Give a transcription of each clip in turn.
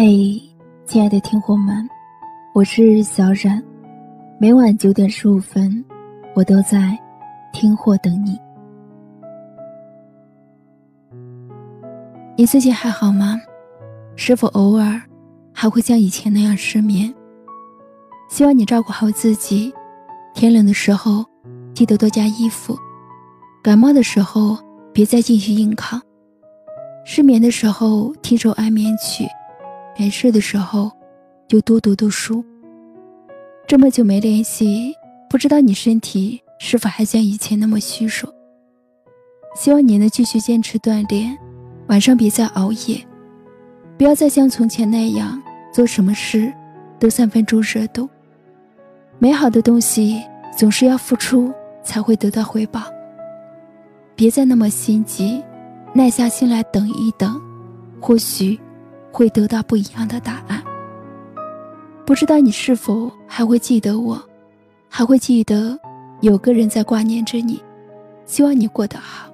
嘿，亲爱的听众们，我是小冉，每晚9点15分，我都在听货等你。你最近还好吗？是否偶尔还会像以前那样失眠？希望你照顾好自己，天冷的时候记得多加衣服，感冒的时候别再继续硬抗，失眠的时候听首安眠曲，没事的时候就多读读书。这么久没联系，不知道你身体是否还像以前那么虚弱，希望你能继续坚持锻炼，晚上别再熬夜，不要再像从前那样做什么事都3分钟热度。美好的东西总是要付出才会得到回报，别再那么心急，耐下心来等一等，或许会得到不一样的答案。不知道你是否还会记得我，还会记得有个人在挂念着你，希望你过得好。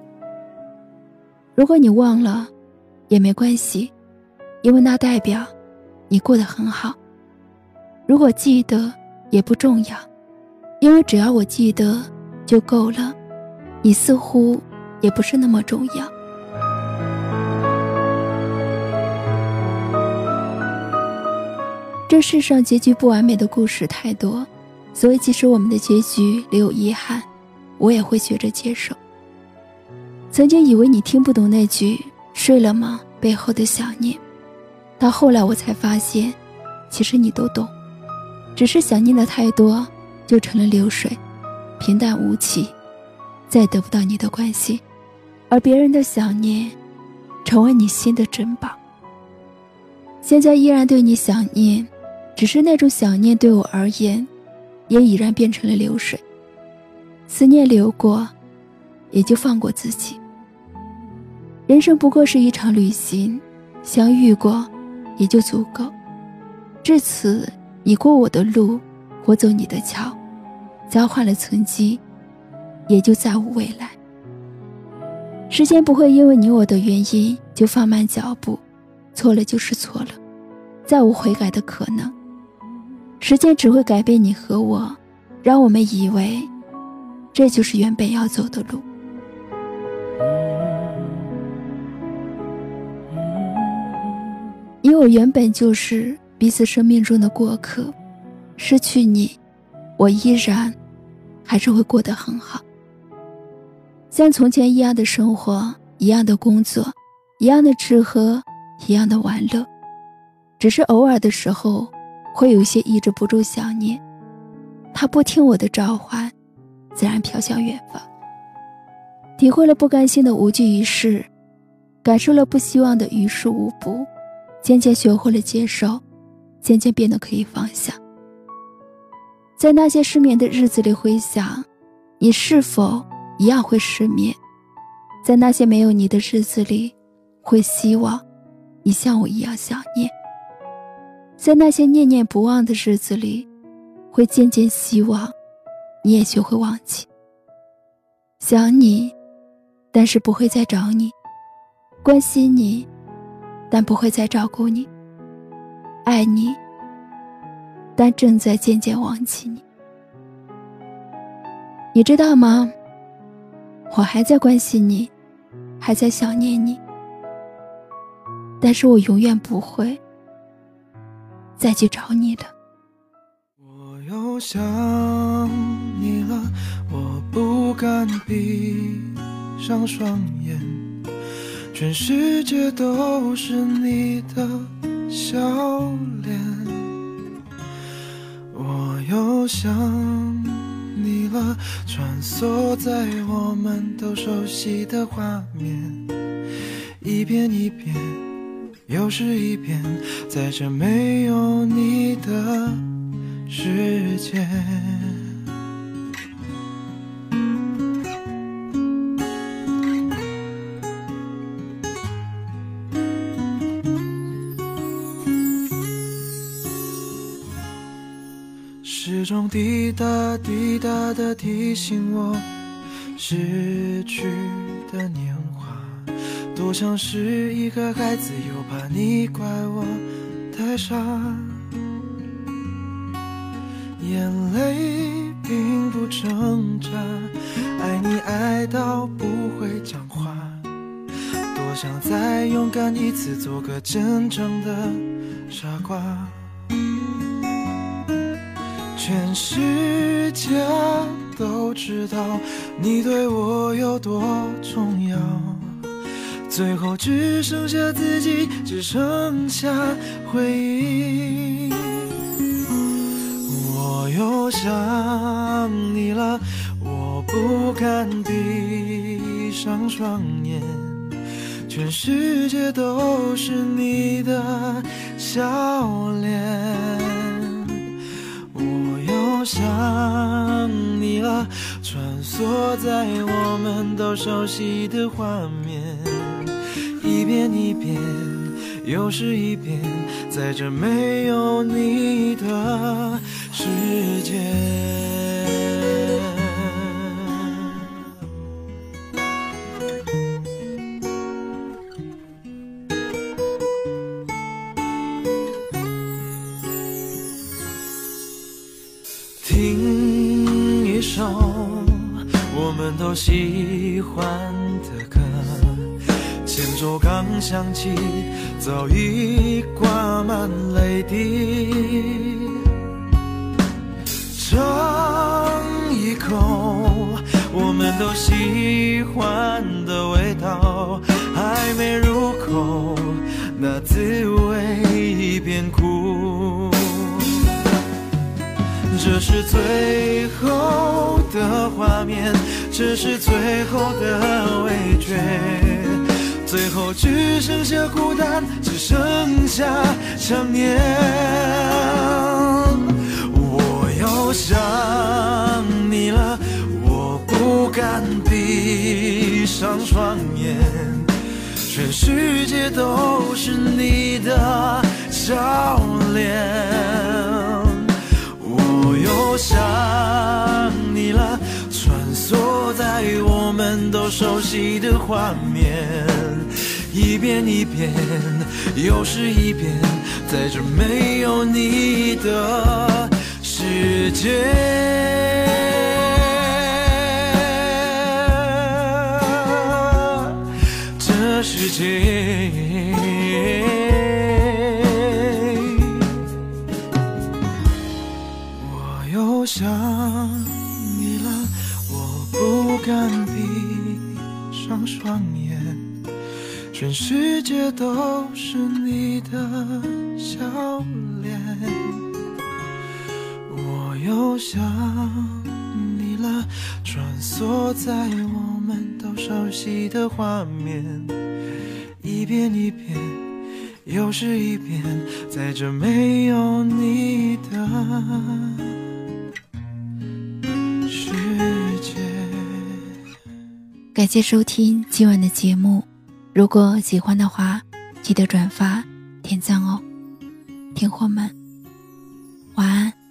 如果你忘了也没关系，因为那代表你过得很好。如果记得也不重要，因为只要我记得就够了，你似乎也不是那么重要。这世上结局不完美的故事太多，所以即使我们的结局留有遗憾，我也会学着接受。曾经以为你听不懂那句睡了吗背后的想念，到后来我才发现其实你都懂，只是想念的太多就成了流水，平淡无奇，再得不到你的关心，而别人的想念成为你心的珍宝。现在依然对你想念，只是那种想念对我而言也已然变成了流水，思念流过也就放过自己。人生不过是一场旅行，相遇过也就足够。至此你过我的路，我走你的桥，交换了曾经，也就再无未来。时间不会因为你我的原因就放慢脚步，错了就是错了，再无悔改的可能。时间只会改变你和我，让我们以为这就是原本要走的路。因为我原本就是彼此生命中的过客，失去你，我依然还是会过得很好。像从前一样的生活，一样的工作，一样的吃喝，一样的玩乐，只是偶尔的时候会有些抑制不住想念，他不听我的召唤，自然飘向远方。体会了不甘心的无济于事，感受了不希望的于事无补，渐渐学会了接受，渐渐变得可以放下。在那些失眠的日子里回想，你是否一样会失眠？在那些没有你的日子里，会希望你像我一样想念。在那些念念不忘的日子里，会渐渐希望你也学会忘记。想你，但是不会再找你；关心你，但不会再照顾你；爱你，但正在渐渐忘记你。你知道吗？我还在关心你，还在想念你，但是我永远不会再去找你的。我又想你了，我不敢闭上双眼，全世界都是你的笑脸。我又想你了，穿梭在我们都熟悉的画面，一遍一遍又是一遍，在这没有你的世界。时钟滴答滴答地提醒我，逝去的年华多像是一个孩子，又怕你怪我台上，眼泪并不挣扎，爱你爱到不会讲话，多想再勇敢一次，做个真正的傻瓜。全世界都知道你对我有多重要，最后只剩下自己，只剩下回忆。我又想你了，我不敢闭上双眼，全世界都是你的笑脸。我又想你了，穿梭在我们都熟悉的画面，一遍一遍又是一遍，在这没有你的世界。听一首我们都喜欢的歌，前奏刚响起，早已挂满泪滴。尝一口我们都喜欢的味道，还没入口，那滋味已变苦。这是最后的画面，这是最后的味觉，最后只剩下孤单，只剩下想念。我又想你了，我不敢闭上双眼，全世界都是你的笑脸。我又想你了，穿梭在我们都熟悉的画面，一遍一遍又是一遍，在这没有你的世界。这世界我又想你了，我不敢闭上双眼，全世界都是你的笑脸。我又想你了，穿梭在我们都熟悉的画面，一遍一遍又是一遍，在这没有你的世界。感谢收听今晚的节目，如果喜欢的话，记得转发、点赞哦，听货们，晚安。